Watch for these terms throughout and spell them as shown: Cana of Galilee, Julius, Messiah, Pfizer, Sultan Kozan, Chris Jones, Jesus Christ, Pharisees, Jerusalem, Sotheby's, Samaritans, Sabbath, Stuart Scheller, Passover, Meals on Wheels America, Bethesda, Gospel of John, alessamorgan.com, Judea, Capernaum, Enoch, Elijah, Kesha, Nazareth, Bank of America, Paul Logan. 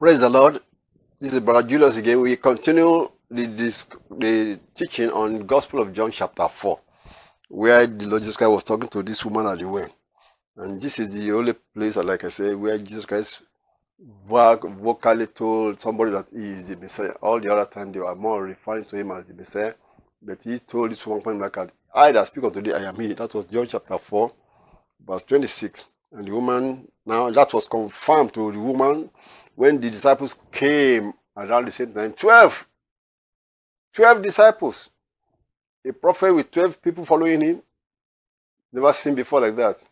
Praise the Lord. This is Brother Julius again. We continue the teaching on Gospel of John chapter 4, where the Lord Jesus Christ was talking to this woman at the well. And this is the only place, like I say, where Jesus Christ vocally told somebody that he is the Messiah. All the other time they were more referring to him as the Messiah. But he told this woman, I that speak of today, I am he. That was John chapter 4, verse 26. And the woman, now that was confirmed to the woman when the disciples came around the same time. 12 disciples. A prophet with 12 people following him. Never seen before like that.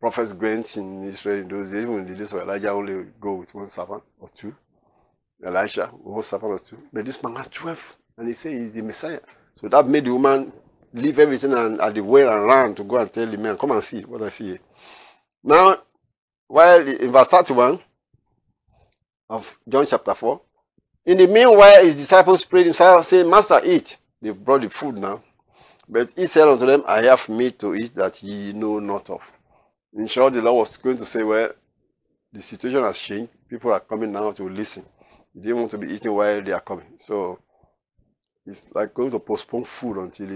Prophets went in Israel in those days. Even in the days of Elijah, only go with one servant or two. Elijah, one servant or two. But this man has 12. And he said he's the Messiah. So that made the woman leave everything and at the well and run to go and tell the man, come and see what I see here. Now, while in verse 31 of John chapter 4, in the meanwhile his disciples prayed himself, saying, Master, eat. They brought the food now. But he said unto them, I have meat to eat that ye know not of. In short, the Lord was going to say, well, the situation has changed. People are coming now to listen. They didn't want to be eating while they are coming. So, it's like going to postpone food until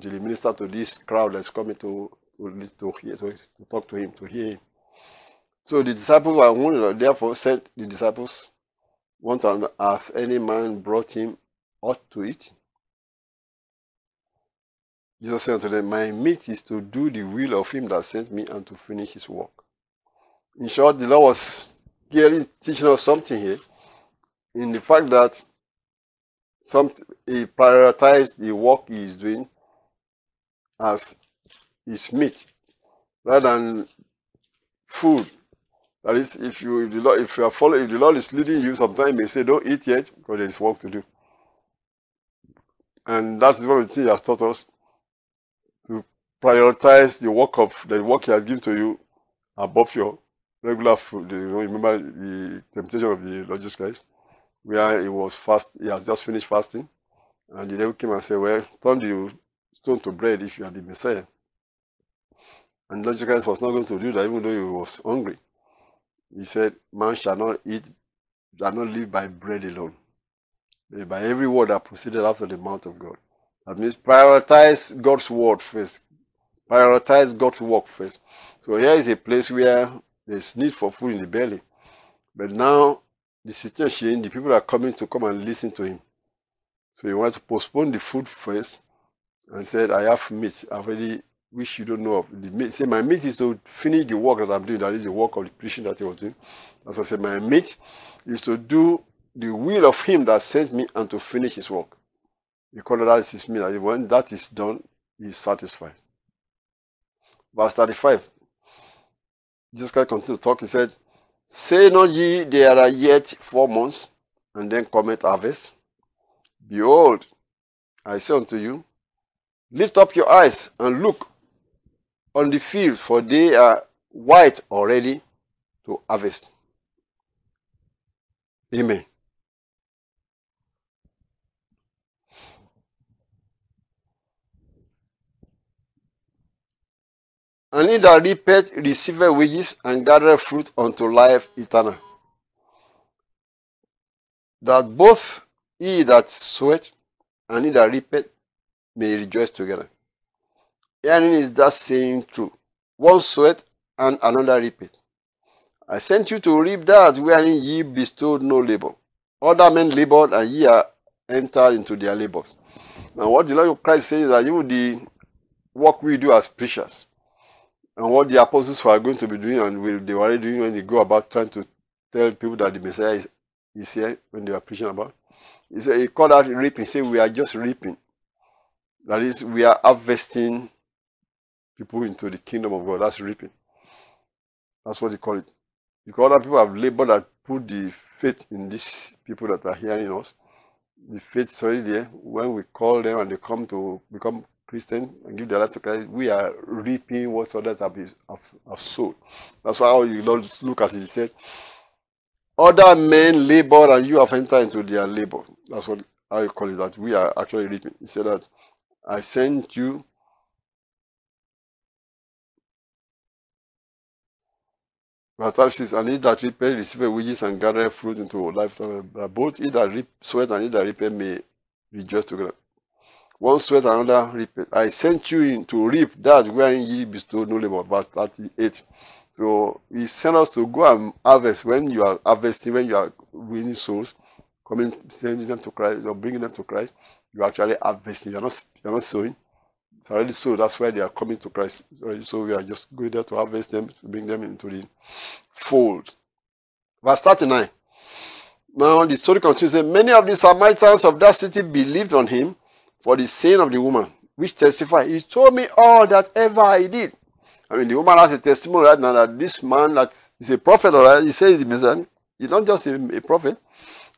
he minister to this crowd that's coming to talk to him, to hear him. So the disciples were wounded, therefore said the disciples, one time, as any man brought him ought to eat. Jesus said unto them, my meat is to do the will of him that sent me and to finish his work. In short, the Lord was clearly teaching us something here in the fact that he prioritized the work he is doing as his meat rather than food. That is, if the Lord is leading you, sometimes he say, don't eat yet, because there is work to do. And that is one of the things he has taught us, to prioritize the work he has given to you above your regular food. You remember the temptation of the Lord Jesus Christ, where he was fast. He has just finished fasting, and the devil came and said, well, turn the stone to bread if you are the Messiah. And Lord Jesus Christ was not going to do that, even though he was hungry. He said, man shall not live by bread alone, but by every word that proceeded out of the mouth of God. That means prioritize God's word first. Prioritize God's work first. So here is a place where there is need for food in the belly. But now, the situation, the people are coming to come and listen to him. So he wanted to postpone the food first and said, I have meat. I've already, which you don't know of. He said, my meat is to finish the work that I'm doing, that is the work of the preaching that he was doing. As I said, my meat is to do the will of him that sent me and to finish his work. Because that is his meat. When that is done, he is satisfied. Verse 35. Jesus Christ continued to talk. He said, say not ye, there are yet 4 months, and then cometh harvest. Behold, I say unto you, lift up your eyes and look on the fields, for they are white already to harvest. Amen. And he that reapeth receiveth wages and gathereth fruit unto life eternal, that both he that soweth and he that reapeth may rejoice together. Herein is that saying true, one soweth and another reapeth. I sent you to reap that wherein ye bestowed no labour. Other men laboured, and ye are entered into their labours. Now, what the Lord of Christ says is that even the work we do as preachers, and what the apostles are going to be doing, and they were already doing when they go about trying to tell people that the Messiah is here, when they were preaching about, he called out reaping. He said, we are just reaping. That is, we are harvesting people into the kingdom of God. That's reaping. That's what they call it. because other people have labored and put the faith in these people that are hearing us. The faith is already there. When we call them and they come to become Christian and give their life to Christ, we are reaping what others have sown. That's how you don't look at it. He said, other men labor and you have entered into their labor. That's what I call it, that we are actually reaping. He said that I sent you Verse 6, and he that reapeth receiveth wages and gathereth fruit into life. Both he that reap sweat and he that reapeth may rejoice together. One sweat and another reapeth. I sent you in to reap that wherein ye bestow no labor. Verse 38. So he sent us to go and harvest. When you are harvesting, when you are winning souls, coming, sending them to Christ or bringing them to Christ, you are actually harvesting. You are not sowing. It's already so. That's why they are coming to Christ. So we are just going there to harvest them, to bring them into the fold. Verse 39. Now the story continues. Many of the Samaritans of that city believed on him for the saying of the woman, which testified, he told me all that ever I did. I mean, the woman has a testimony right now that this man that is a prophet, all right, he says the Messiah. He's not just a prophet.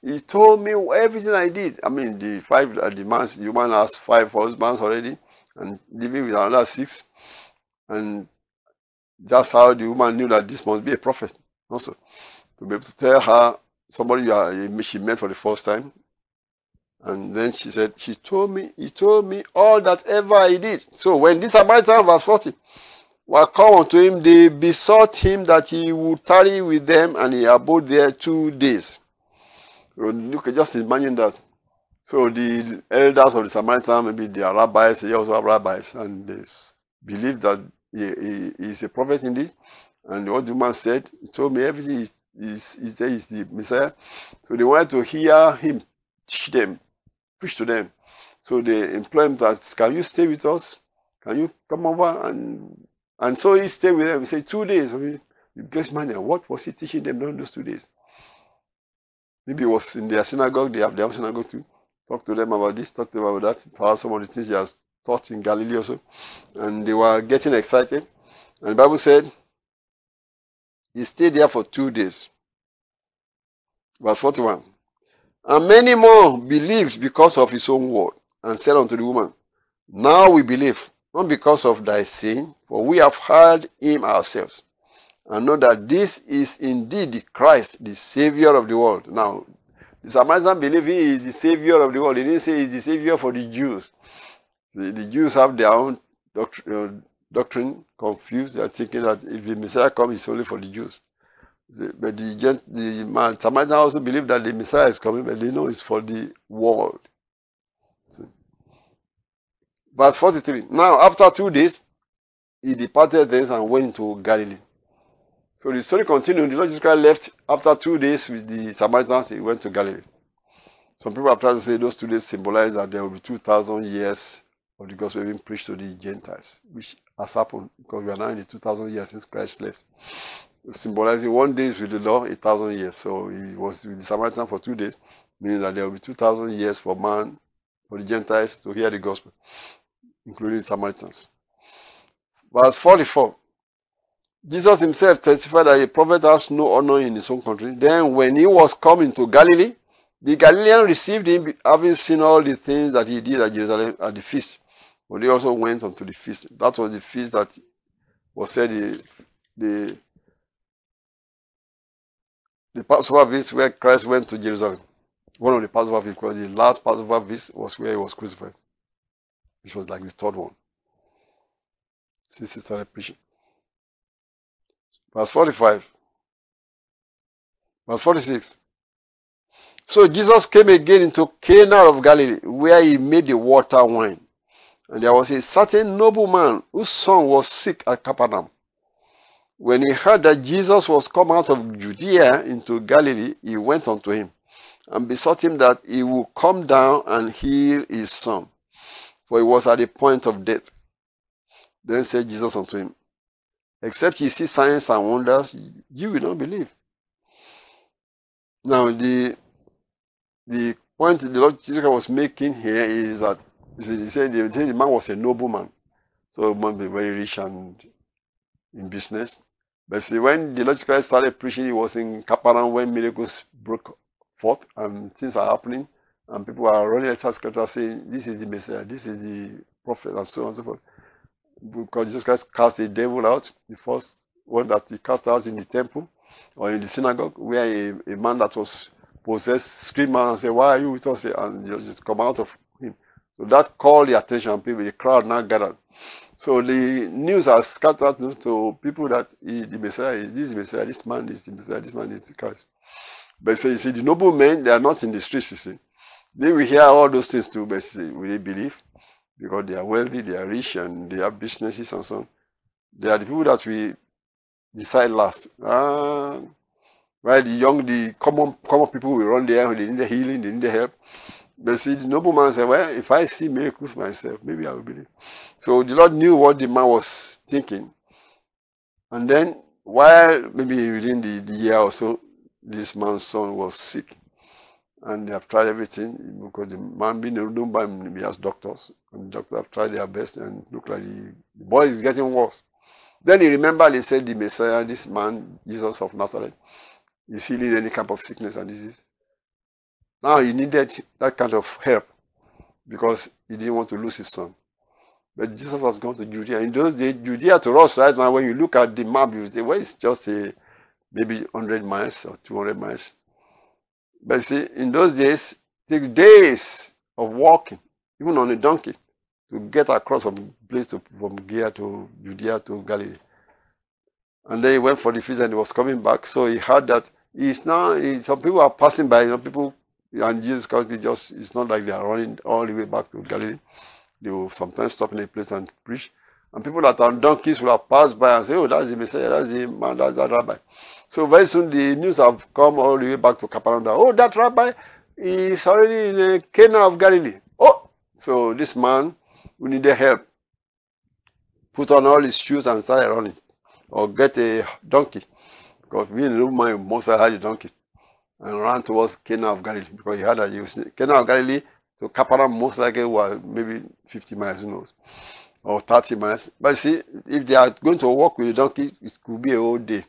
He told me everything I did. I mean, the man has 5 husbands already, and living with another 6, and that's how the woman knew that this must be a prophet. Also, to be able to tell her somebody she met for the first time, and then she said, he told me all that ever he did. So when this Samaritan, verse 40, were come unto him, they besought him that he would tarry with them, and he abode there 2 days. You can just imagine that. So the elders of the Samaritan, maybe they are rabbis, they also have rabbis, and they believe that he is a prophet indeed. And what the woman said, he told me everything is the Messiah. So they wanted to hear him teach them, preach to them. So they employ him that, can you stay with us? Can you come over? And so he stayed with them. He said 2 days. I mean, you guess, man, what was he teaching them during those 2 days? Maybe it was in their synagogue, they have their own synagogue too. Talk to them about this, talk to them about that, perhaps some of the things he has taught in Galilee also. And they were getting excited. And the Bible said, he stayed there for 2 days. Verse 41. And many more believed because of his own word, and said unto the woman, now we believe, not because of thy saying, for we have heard him ourselves, and know that this is indeed the Christ, the Savior of the world. Now, the Samaritan believe he is the savior of the world. They didn't say he is the savior for the Jews. The Jews have their own doctrine confused. They are thinking that if the Messiah comes, it's only for the Jews. But the Samaritan also believe that the Messiah is coming, but they know it's for the world. So, verse 43. Now, after 2 days, he departed thence and went to Galilee. So the story continued. The Lord Jesus Christ left after 2 days with the Samaritans. He went to Galilee. Some people have tried to say those 2 days symbolize that there will be 2,000 years of the gospel being preached to the Gentiles, which has happened because we are now in the 2,000 years since Christ left. Symbolizing 1 day with the Lord, 1,000 years. So he was with the Samaritan for 2 days, meaning that there will be 2,000 years for man, for the Gentiles to hear the gospel, including the Samaritans. Verse 44. Jesus himself testified that a prophet has no honor in his own country. Then when he was coming to Galilee, the Galileans received him, having seen all the things that he did at Jerusalem at the feast. But they also went unto the feast. That was the feast that was said the Passover feast where Christ went to Jerusalem. One of the Passover feasts, because the last Passover feast was where he was crucified, which was like the 3rd one since he started preaching. Verse 45. Verse 46. So Jesus came again into Cana of Galilee, where he made the water wine. And there was a certain nobleman whose son was sick at Capernaum. When he heard that Jesus was come out of Judea into Galilee, he went unto him and besought him that he would come down and heal his son, for he was at the point of death. Then said Jesus unto him, except you see signs and wonders, you will not believe. Now, the point the Lord Jesus was making here is that he said the man was a nobleman, so he must be very rich and in business. But see, when the Lord Christ started preaching, he was in Capernaum when miracles broke forth and things are happening. And people are running at us saying, this is the Messiah, this is the prophet, and so on and so forth. Because Jesus Christ cast the devil out, the first one that he cast out in the temple or in the synagogue, where a man that was possessed screamed out and said, why are you with us? And just come out of him. So that called the attention of people. The crowd now gathered. So the news has scattered to people that the Messiah is this Messiah, this man is the Messiah, this man is the Christ. But so you see, the noblemen, they are not in the streets, you see. They will hear all those things too, but will they believe? Because they are wealthy, they are rich, and they have businesses and so on. They are the people that we decide last. Right? The common people will run there, they need the healing, they need the help. But see, the nobleman said, well, if I see miracles myself, maybe I will believe. So the Lord knew what the man was thinking. And then, while maybe within the year or so, this man's son was sick. And they have tried everything, because the man being known by him, he has doctors. And the doctors have tried their best, and look like the boy is getting worse. Then he remembered, they said, the Messiah, this man, Jesus of Nazareth, is healing any kind of sickness and disease. Now he needed that kind of help, because he didn't want to lose his son. But Jesus has gone to Judea. In those days, Judea to us right now, when you look at the map, you say, well, it's just maybe 100 miles or 200 miles. But see, in those days, it takes days of walking, even on a donkey, to get across from place from Galilee to Judea to Galilee. And then he went for the feast and he was coming back. So he heard that some people are passing by, and Jesus, because it's not like they are running all the way back to Galilee. They will sometimes stop in a place and preach. And people that are on donkeys will have passed by and say, oh, that's the Messiah, that's the man, that's that rabbi. So very soon the news have come all the way back to Capernaum. Oh, that rabbi is already in Cana of Galilee. Oh, so this man who needed help put on all his shoes and started running, or get a donkey. Because we in my Moses had a donkey and ran towards Cana of Galilee, because he had Cana of Galilee to Capernaum most likely was maybe 50 miles, who knows, or 30 miles. But see, if they are going to walk with a donkey, it could be a whole day.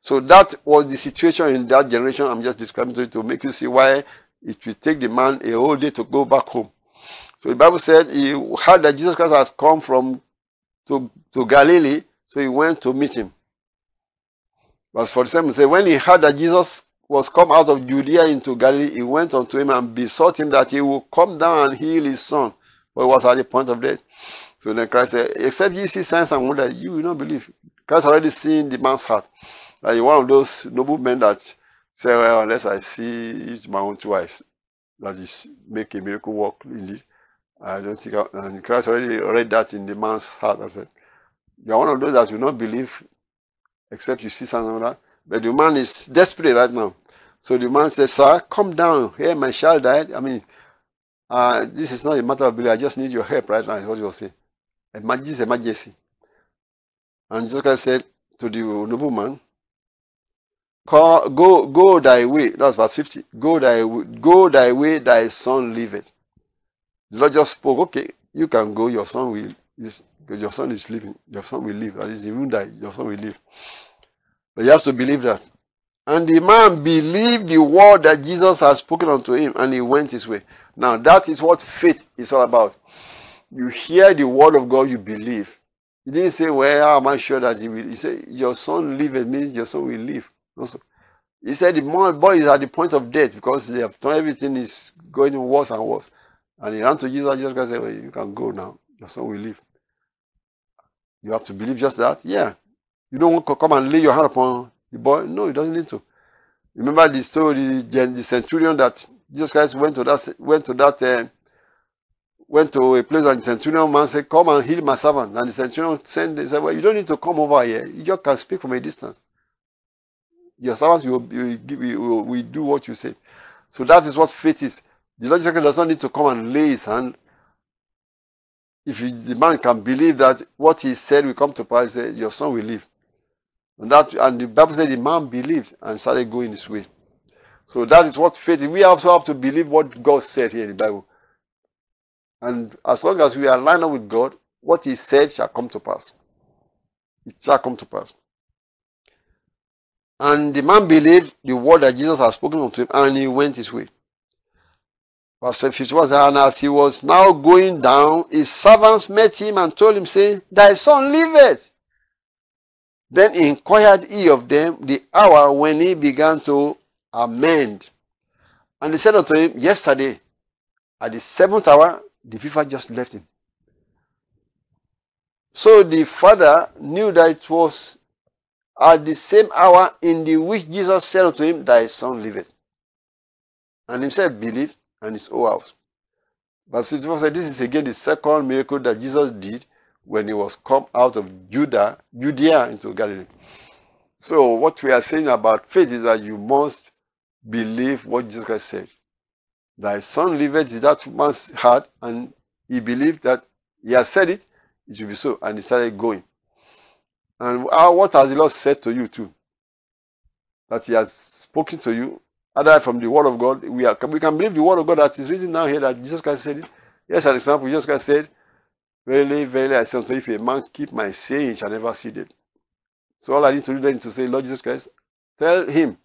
So that was the situation in that generation. I'm just describing to you to make you see why it will take the man a whole day to go back home. So the Bible said he heard that Jesus Christ has come to Galilee, so he went to meet him. Verse 47 says, when he heard that Jesus was come out of Judea into Galilee, he went unto him and besought him that he would come down and heal his son, for he was at the point of death. So then Christ said, except ye see signs and wonders, you will not believe. Christ already seen the man's heart. Like one of those noble men that say, well, unless I see it my own two eyes, that is make a miracle work indeed. I don't think and Christ already read that in the man's heart. I said, you are one of those that will not believe except you see something like that. But the man is desperate right now. So the man says, sir, come down. Here my child died. I mean, this is not a matter of belief. I just need your help right now, is what you will say. Emergency. And Jesus Christ said to the nobleman, go thy way. That's verse 50. Go thy way, thy son liveth. The Lord just spoke, okay, you can go, your son is living, your son will live. That is, he won't die, your son will live. But you have to believe that. And the man believed the word that Jesus had spoken unto him, and he went his way. Now, that is what faith is all about. You hear the word of God, you believe. He didn't say, well, how am I sure that he will? He said, your son liveth, means your son will live. Also, he said, the boy is at the point of death, because they have done everything is going worse and worse. And he ran to Jesus, and Jesus Christ said, well, you can go now. Your son will live. You have to believe just that. Yeah. You don't want to come and lay your hand upon the boy. No, he doesn't need to. Remember the story, the centurion that Jesus Christ went to a place, and the centurion man said, come and heal my servant. And the centurion said, well, you don't need to come over here. You just can speak from a distance. Your servant will do what you say. So that is what faith is. The Lord does not need to come and lay his hand. If the man can believe that what he said will come to pass, he said, your son will live. And the Bible said the man believed and started going his way. So that is what faith is. We also have to believe what God said here in the Bible. And as long as we are lined up with God, what he said shall come to pass. It shall come to pass. And the man believed the word that Jesus had spoken unto him, and he went his way. Verse 51, and as he was now going down, his servants met him and told him, saying, Thy son liveth. Then inquired he of them the hour when he began to amend. And they said unto him, Yesterday, at the seventh hour, the fever just left him. So the father knew that it was at the same hour in the which Jesus said unto him, Thy son liveth. And himself believed, and his whole house. Verse 54 said, this is again the second miracle that Jesus did when he was come out of Judea into Galilee. So what we are saying about faith is that you must believe what Jesus Christ said. Thy son liveth in that man's heart, and he believed that he has said it, it will be so, and he started going. And what has the Lord said to you too? That he has spoken to you, other from the word of God. We can believe the word of God that is written down here that Jesus Christ said it. Yes, an example, Jesus Christ said, Verily, verily, I say unto you, if a man keep my saying, he shall never see death. So all I need to do then is to say, Lord Jesus Christ, tell him.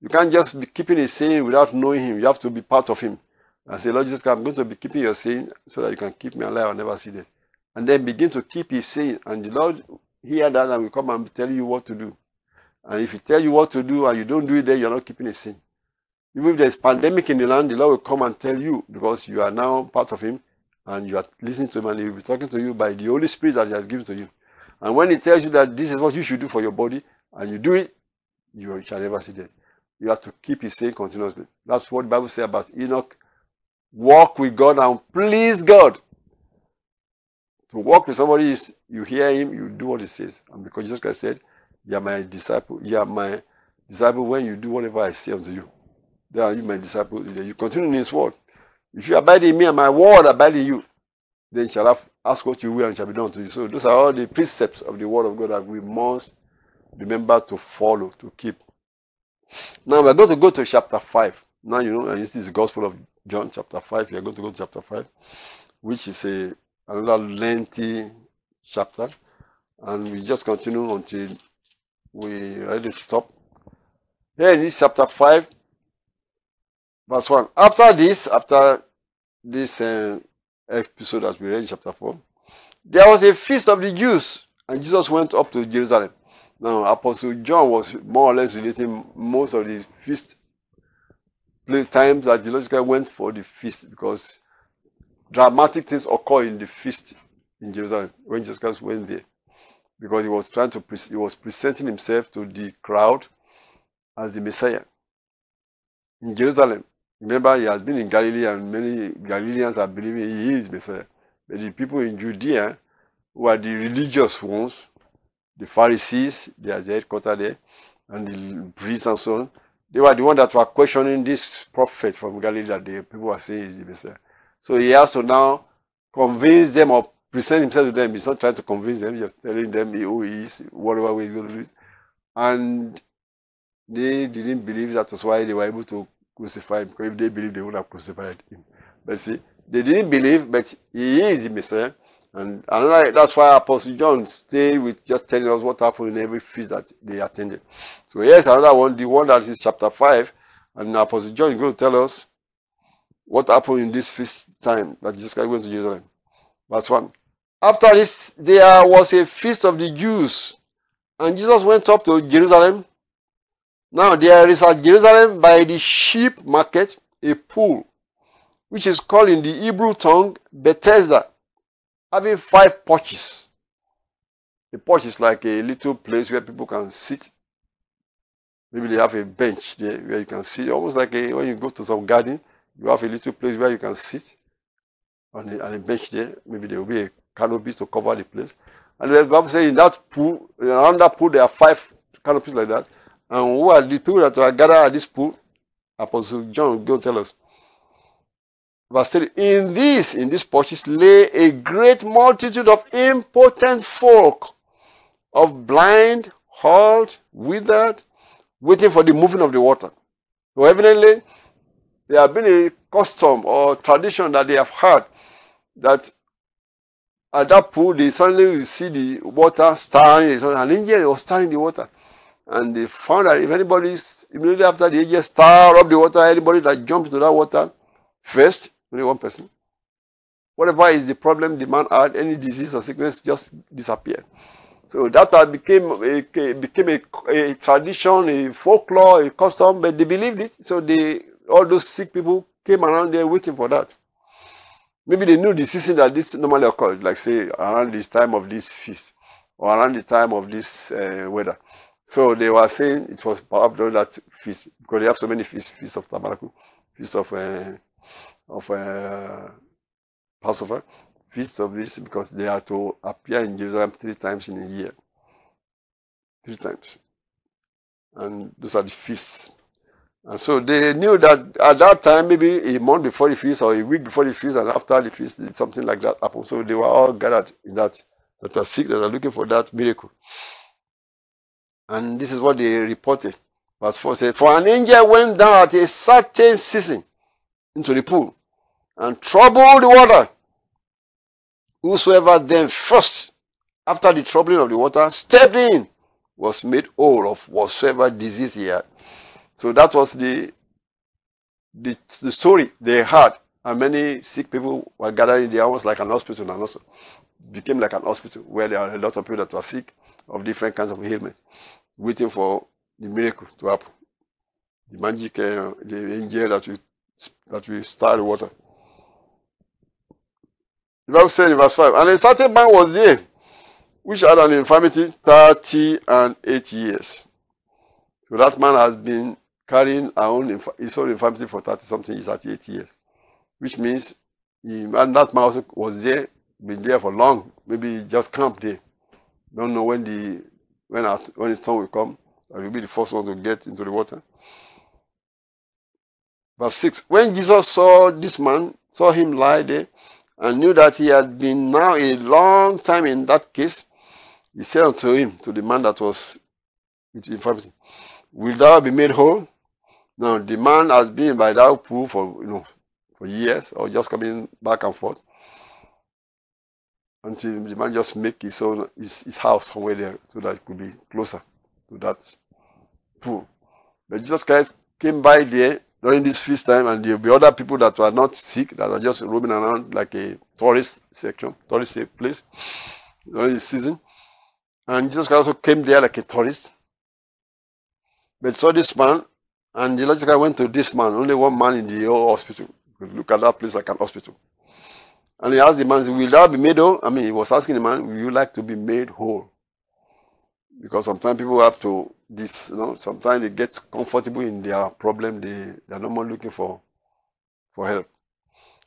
You can't just be keeping his saying without knowing him. You have to be part of him. And say, Lord Jesus Christ, I'm going to be keeping your saying so that you can keep me alive and never see death. And then begin to keep his saying. And the Lord hear that and will come and tell you what to do. And if he tell you what to do and you don't do it, then you're not keeping his saying. Even if there's pandemic in the land, the Lord will come and tell you because you are now part of him and you are listening to him and he will be talking to you by the Holy Spirit that he has given to you. And when he tells you that this is what you should do for your body and you do it, you shall never see death. You have to keep his saying continuously. That's what the Bible says about Enoch. Walk with God and please God. To walk with somebody is you hear him, you do what he says. And because Jesus Christ said, You are my disciple when you do whatever I say unto you. Then are you my disciple. You continue in his word. If you abide in me and my word abide in you, then shall I ask what you will and shall be done to you. So those are all the precepts of the word of God that we must remember to follow, to keep. Now we're going to go to chapter 5. Now you know, and this is the Gospel of John chapter 5. We're going to go to chapter 5, which is another lengthy chapter. And we just continue until we're ready to stop. Here in this chapter 5, verse 1. After this episode that we read in chapter 4, there was a feast of the Jews, and Jesus went up to Jerusalem. Now, Apostle John was more or less relating most of the feast times that the Lord Jesus Christ went for the feast, because dramatic things occur in the feast in Jerusalem when Jesus Christ went there, because he was presenting himself to the crowd as the Messiah in Jerusalem. Remember, he has been in Galilee, and many Galileans are believing he is Messiah. But the people in Judea, who are the religious ones, the Pharisees, they are the headquarters there, and the priests and so on, they were the ones that were questioning this prophet from Galilee that the people were saying is the Messiah. So he has to now convince them or present himself to them. He's not trying to convince them, just telling them who he is, whatever way he's going to do it. And they didn't believe. That was why they were able to crucify him. Because if they believed, they would have crucified him. But see, they didn't believe, but he is the Messiah. And that's why Apostle John stayed with just telling us what happened in every feast that they attended. So here's another one, the one that is chapter 5. And Apostle John is going to tell us what happened in this feast time that Jesus Christ went to Jerusalem. Verse 1. After this, there was a feast of the Jews, and Jesus went up to Jerusalem. Now there is at Jerusalem by the sheep market a pool, which is called in the Hebrew tongue Bethesda, having 5 porches. A porch is like a little place where people can sit. Maybe they have a bench there where you can sit, almost like when you go to some garden, you have a little place where you can sit on a bench there. Maybe there will be a canopy to cover the place. And the Bible says in that pool, around that pool, there are 5 canopies like that. And who are the people that are gathered at this pool? Apostle John will tell us. Verse 3. In these porches lay a great multitude of impotent folk, of blind, halt, withered, waiting for the moving of the water. So evidently, there have been a custom or tradition that they have had that at that pool, they suddenly will see the water stirring. An angel was stirring the water. And they found that if anybody's, immediately after the angel stirred up the water, anybody that jumped to that water first, only one person. Whatever is the problem the man had, any disease or sickness just disappeared. So that became a tradition, a folklore, a custom, but they believed it. So they, all those sick people came around there waiting for that. Maybe they knew the season that this normally occurred, like say around this time of this feast or around the time of this weather. So they were saying it was perhaps during that feast, because they have so many feasts, Feast of Tabernacle, Feast of Passover, Feast of this, because they are to appear in Jerusalem 3 times in a year. 3 times. And those are the feasts. And so they knew that at that time, maybe a month before the feast or a week before the feast and after the feast, something like that happened. So they were all gathered in that are sick, that are looking for that miracle. And this is what they reported. Verse 4 says, "For an angel went down at a certain season into the pool and troubled the water. Whosoever then first, after the troubling of the water, stepped in, was made whole of whatsoever disease he had." So that was the story they had. And many sick people were gathered in there, almost like an hospital. And also it became like an hospital where there are a lot of people that were sick of different kinds of ailments, waiting for the miracle to happen. The magic, the angel that will stir the water. The Bible said in verse 5, "And a certain man was there, which had an infirmity 38 years. So that man has been carrying his own infirmity for 38 years. Which means, and that man also was there, been there for long, maybe just camped there. Don't know when his turn will come, or he'll be the first one to get into the water. Verse 6, "When Jesus saw him lie there, and knew that he had been now a long time in that case, he said unto him," to the man that was with infirmity, "Will thou be made whole?" Now the man has been by that pool for years, or just coming back and forth, until the man just make his own his house somewhere there, so that it could be closer to that pool. But Jesus Christ came by there during this feast time, and there will be other people that were not sick, that are just roaming around like a tourist place during this season. And Jesus Christ also came there like a tourist. But saw this man, and the Elijah went to this man, only one man in the whole hospital. Look at that place like an hospital. And he asked the man, "Will thou be made whole?" I mean, he was asking the man, "Would you like to be made whole?" Because sometimes people have to, sometimes they get comfortable in their problem. They are no more looking for help.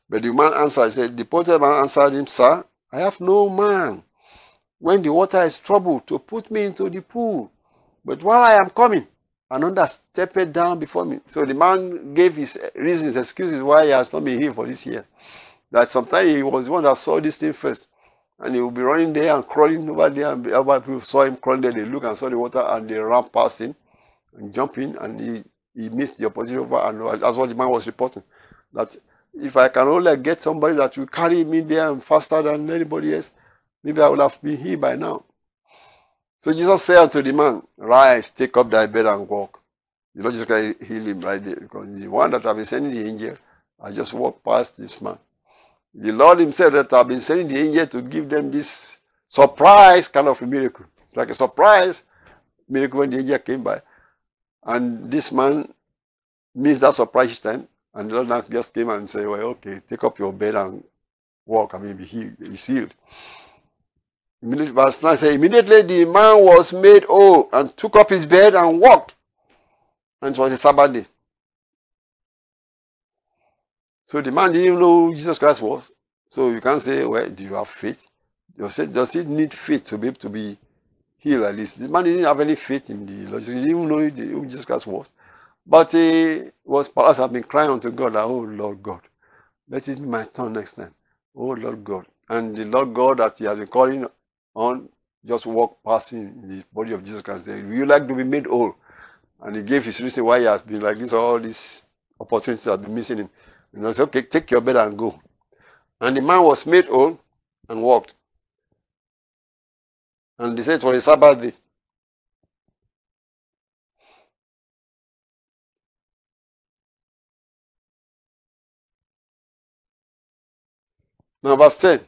But the man answered, he said, the poor man answered him, "Sir, I have no man when the water is troubled to put me into the pool. But while I am coming, another stepped down before me." So the man gave his reasons, excuses why he has not been here for this year. That sometimes he was the one that saw this thing first. And he will be running there and crawling over there, and other people saw him crawling there, they look and saw the water and they ran past him and jump in, and he missed the opportunity. And that's what the man was reporting, that if I can only get somebody that will carry me there and faster than anybody else, maybe I would have been here by now. So Jesus said unto the man, "Rise, take up thy bed and walk." The Lord Jesus Christ healed him right there, because the one that I've been sending the angel, I just walked past this man. The Lord himself that I've been sending the angel to give them this surprise kind of a miracle. It's like a surprise miracle when the angel came by. And this man missed that surprise time. And the Lord just came and said, "Well, okay, take up your bed and walk." I mean, he's healed. Immediately, verse 9 says, "Immediately the man was made whole and took up his bed and walked." And it was a Sabbath day. So the man didn't even know who Jesus Christ was. So you can't say, "Well, do you have faith?" Does it need faith to be able to be healed at least? The man didn't have any faith in the Lord. He didn't even know who Jesus Christ was. But he was perhaps have been crying unto God, "Oh Lord God, let it be my turn next time. Oh Lord God." And the Lord God that he has been calling on just walked past him in the body of Jesus Christ. Said, "Would you like to be made whole?" And he gave his reason why he has been like this, all these opportunities have been missing him. And I said, "Okay, take your bed and go." And the man was made whole and walked. And they said, "For a Sabbath day." Now verse 10.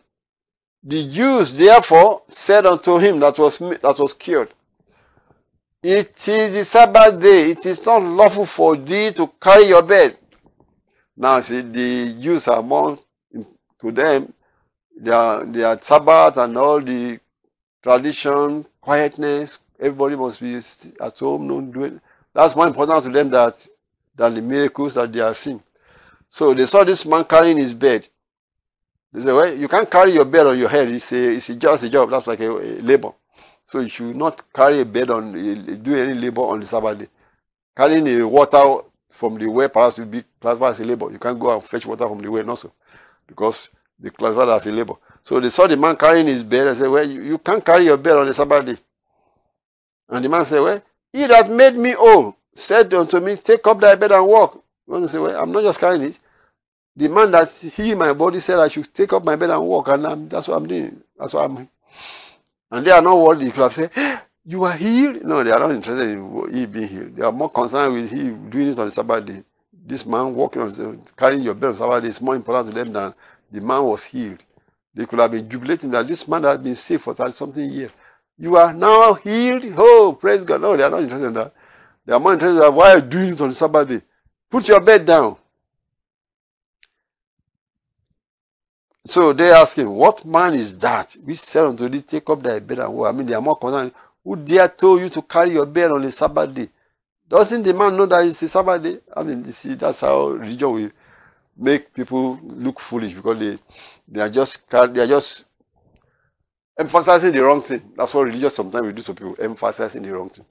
The Jews therefore said unto him that was cured, It is the Sabbath day. It is not lawful for thee to carry your bed. Now see, the Jews are more, to them, their Sabbath and all the tradition, quietness, everybody must be at home, no doing. That's more important to them than the miracles that they are seeing. So they saw this man carrying his bed. They said, well, you can't carry your bed on your head. It's just a job. That's like a labor. So you should not carry a bed on, do any labor on the Sabbath day. Carrying the water from the well perhaps will be classified as a labor. You can't go and fetch water from the well also, because they classified as a labor. So they saw the man carrying his bed and said, well, you can't carry your bed on the Sabbath day. And the man said, well, he that made me whole said unto me, take up thy bed and walk. You want to say, well, I'm not just carrying it. The man that healed my body said I should take up my bed and walk, and that's what I'm doing. That's what I'm doing. And they are not worried. You could have said, you are healed. No, they are not interested in he being healed. They are more concerned with he doing it on the Sabbath day. This man walking on, carrying your bed on the Sabbath day is more important to them than the man was healed. They could have been jubilating that this man has been sick for 30-something years. You are now healed. Oh, praise God. No, they are not interested in that. They are more interested in why are you doing it on the Sabbath day. Put your bed down. So they ask him, what man is that which said unto thee, take up thy bed and walk? I mean, they are more concerned. Who dare told you to carry your bed on the Sabbath day? Doesn't the man know that it's a Sabbath day? I mean, you see, that's how religion will make people look foolish, because they are just emphasizing the wrong thing. That's what religion sometimes will do to people, emphasizing the wrong thing.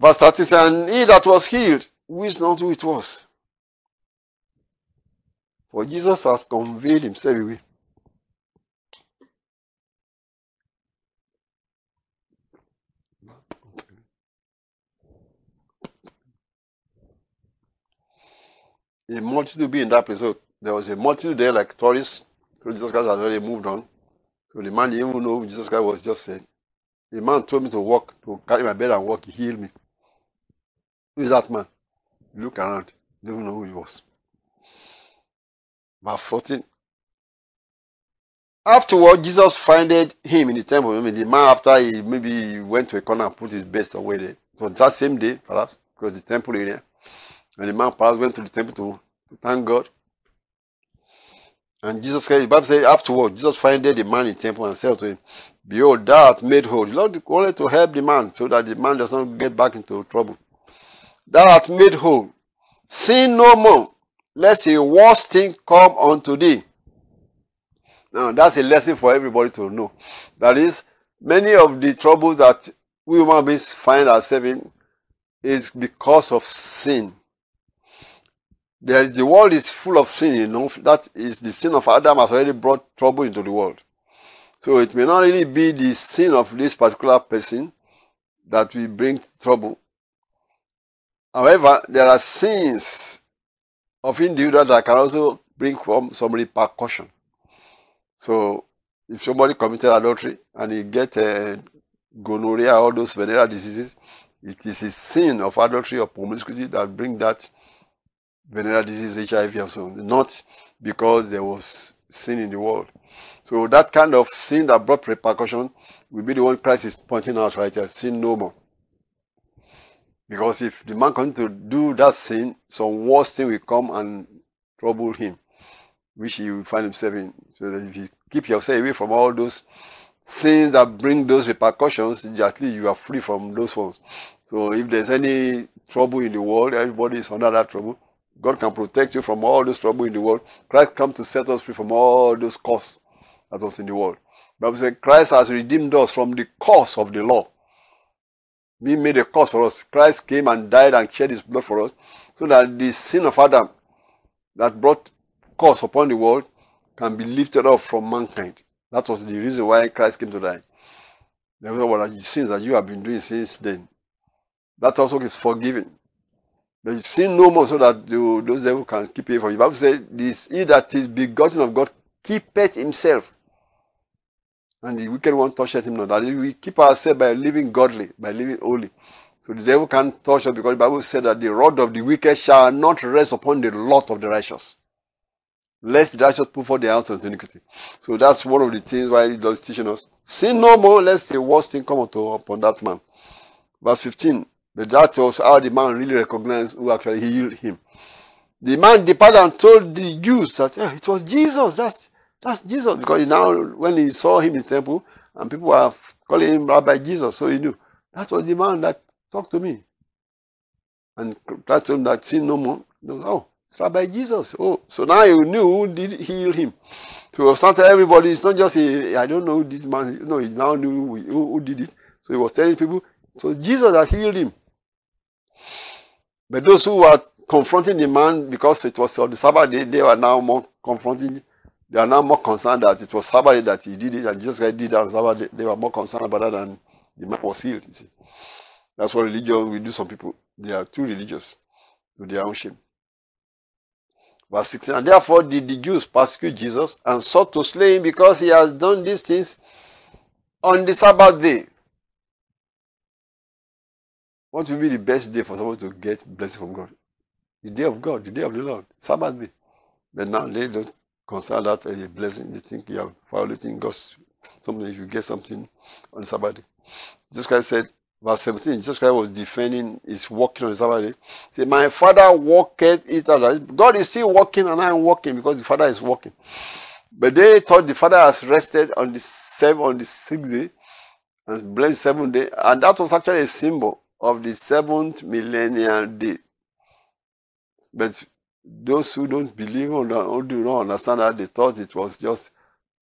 Verse 30 says, and he that was healed, wist not who it was, for Jesus has conveyed himself away. A multitude be in that place. So there was a multitude there, like tourists. So Jesus Christ has already moved on. So the man didn't even know who Jesus Christ was, just said, the man told me to walk, to carry my bed and walk. He healed me. Who is that man? Look around. You don't know who he was. Verse 14. Afterward, Jesus finded him in the temple. I mean, the man, after he went to a corner and put his best away there. So that same day, perhaps, because the temple area. And the man perhaps went to the temple to thank God. And Jesus Christ, the Bible said, afterward, Jesus finded the man in the temple and said to him, behold, thou art made whole. The Lord wanted to help the man so that the man does not get back into trouble. Thou art made whole. Sin no more, lest a worse thing come unto thee. Now, that's a lesson for everybody to know. That is, many of the troubles that we human beings find ourselves in is because of sin. The world is full of sin, you know. That is, the sin of Adam has already brought trouble into the world. So it may not really be the sin of this particular person that will bring trouble. However, there are sins of individuals that can also bring from some repercussion. So if somebody committed adultery and he gets gonorrhea, all those venereal diseases, it is a sin of adultery or promiscuity that brings that venereal disease, HIV and so on, not because there was sin in the world. So that kind of sin that brought repercussion will be the one Christ is pointing out right here, sin no more. Because if the man continues to do that sin, some worse thing will come and trouble him, which he will find himself in. So that if you keep yourself away from all those sins that bring those repercussions, at least you are free from those ones. So if there's any trouble in the world, everybody is under that trouble. God can protect you from all those trouble in the world. Christ comes to set us free from all those curses that was in the world. The Bible says Christ has redeemed us from the curse of the law. He made a curse for us. Christ came and died and shed his blood for us, so that the sin of Adam that brought curse upon the world can be lifted up from mankind. That was the reason why Christ came to die. There were the sins that you have been doing since then. That also is forgiven. But you sin no more, so that those devils can keep away from you. The Bible says, this he that is begotten of God keepeth himself, and the wicked one toucheth him not. That is, we keep ourselves by living godly, by living holy. So the devil can't touch us, because the Bible said that the rod of the wicked shall not rest upon the lot of the righteous. lest the righteous put forth their hands unto iniquity. So that's one of the things why he does teaching us. Sin no more, lest the worst thing come upon that man. Verse 15. But that was how the man really recognized who actually healed him. The man departed and told the Jews that it was Jesus. That's Jesus. Because he now, when he saw him in the temple, and people were calling him Rabbi Jesus, so he knew. That was the man that talked to me. And that's him that sin no more. Oh, it's Rabbi Jesus. Oh, so now you knew who did heal him. So he started everybody. It's not just, I don't know who this man. No, he now knew who did it. So he was telling people, it was Jesus that healed him. But those who were confronting the man because it was on the Sabbath day, they were now more confronting. They are now more concerned that it was Sabbath day that he did it, and Jesus did that on Sabbath day. They were more concerned about that than the man was healed. You see, that's what religion will do. Some people, they are too religious to their own shame. Verse 16. And therefore did the Jews persecute Jesus and sought to slay him, because he has done these things on the Sabbath day. What will be the best day for someone to get blessing from God? The day of God, the day of the Lord, Sabbath day. But now they don't consider that as a blessing. They think you are violating God's something if you get something on the Sabbath day. Jesus Christ said, verse 17, Jesus Christ was defending his walking on the Sabbath day. He said, my Father walketh it out. God is still walking and I am walking because the Father is walking. But they thought the Father has rested on the sixth day and blessed the seventh day. And that was actually a symbol of the seventh millennial day. But those who don't believe or do not understand that, they thought it was just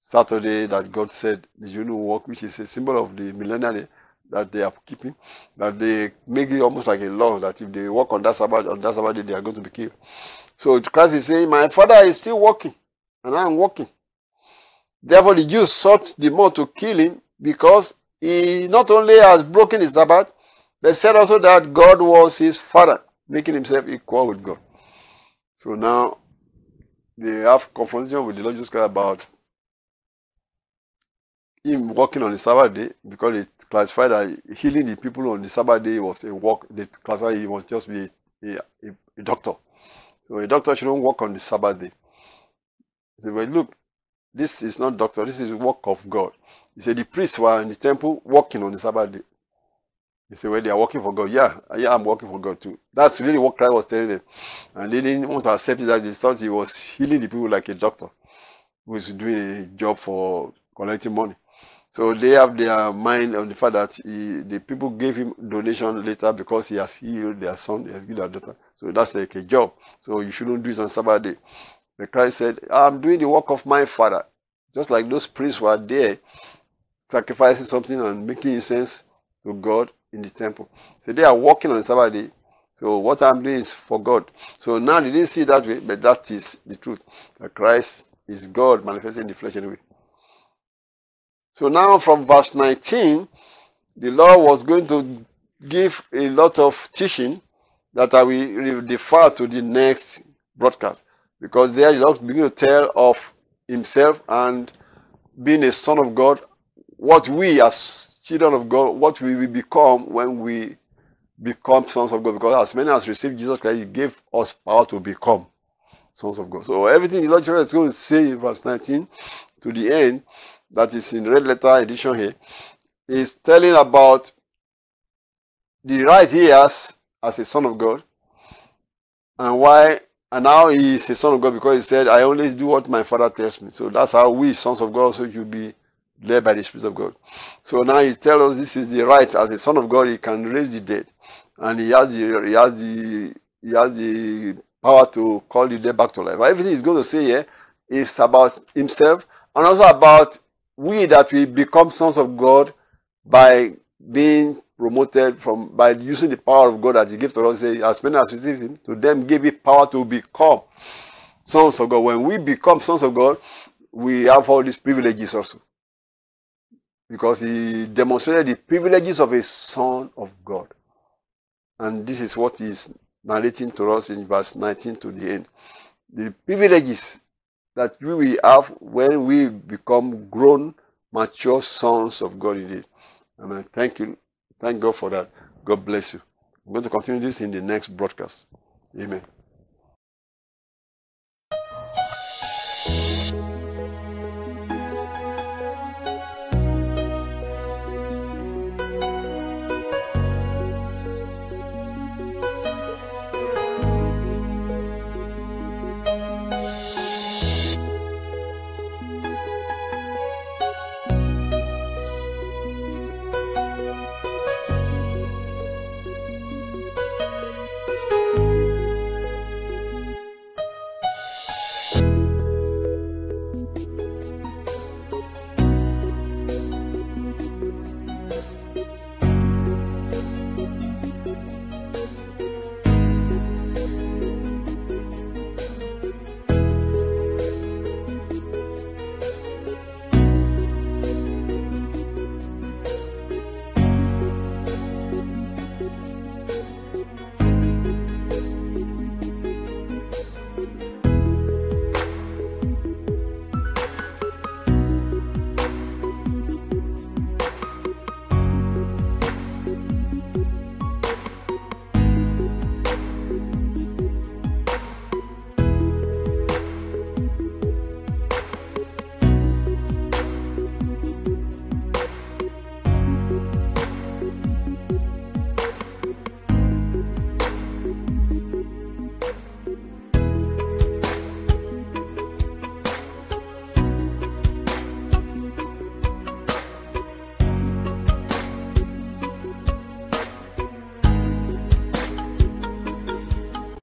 Saturday that God said, did you know work, which is a symbol of the millennial day that they are keeping, that they make it almost like a law that if they work on that Sabbath day, they are going to be killed. So Christ is saying, my Father is still working, and I am working. Therefore the Jews sought the more to kill him, because he not only has broken his Sabbath, they said also that God was his Father, making himself equal with God. So now they have confrontation with the Lord Jesus Christ about him walking on the Sabbath day, because they classified that healing the people on the Sabbath day was a walk. They classified he was just be a doctor. So a doctor shouldn't walk on the Sabbath day. They said, well, look, this is not doctor, this is the work of God. He said the priests were in the temple walking on the Sabbath day. They say, well, they are working for God. Yeah, I'm working for God too. That's really what Christ was telling them. And they didn't want to accept it, that they thought he was healing the people like a doctor who is doing a job for collecting money. So they have their mind on the fact that the people gave him donation later because he has healed their son, he has healed their daughter. So that's like a job. So you shouldn't do it on Sabbath day. But Christ said, I'm doing the work of my Father. Just like those priests were there, sacrificing something and making incense to God in the temple. So they are walking on the Sabbath day. So what I'm doing is for God. So now they didn't see it that way, but that is the truth. That Christ is God manifesting in the flesh anyway. So now from verse 19, the Lord was going to give a lot of teaching that I will defer to the next broadcast. Because there the Lord began to tell of himself and being a son of God, what we as children of God, what we will become when we become sons of God. Because as many as received Jesus Christ, he gave us power to become sons of God. So everything the Lord is going to say in verse 19 to the end, that is in red letter edition here, is telling about the right he has as a son of God, and why, and now he is a son of God, because he said, I always do what my Father tells me. So that's how we sons of God also should be led by the Spirit of God. So now he tells us this is the right. As a son of God, he can raise the dead, and he has the power to call the dead back to life. Everything he's going to say here is about himself, and also about we, that we become sons of God by being promoted by using the power of God that he gives to us. As many as received him, to them gave it power to become sons of God. When we become sons of God, we have all these privileges also, because he demonstrated the privileges of a son of God. And this is what he's narrating to us in verse 19 to the end. The privileges that we will have when we become grown, mature sons of God indeed. And I thank you. Thank God for that. God bless you. I'm going to continue this in the next broadcast. Amen.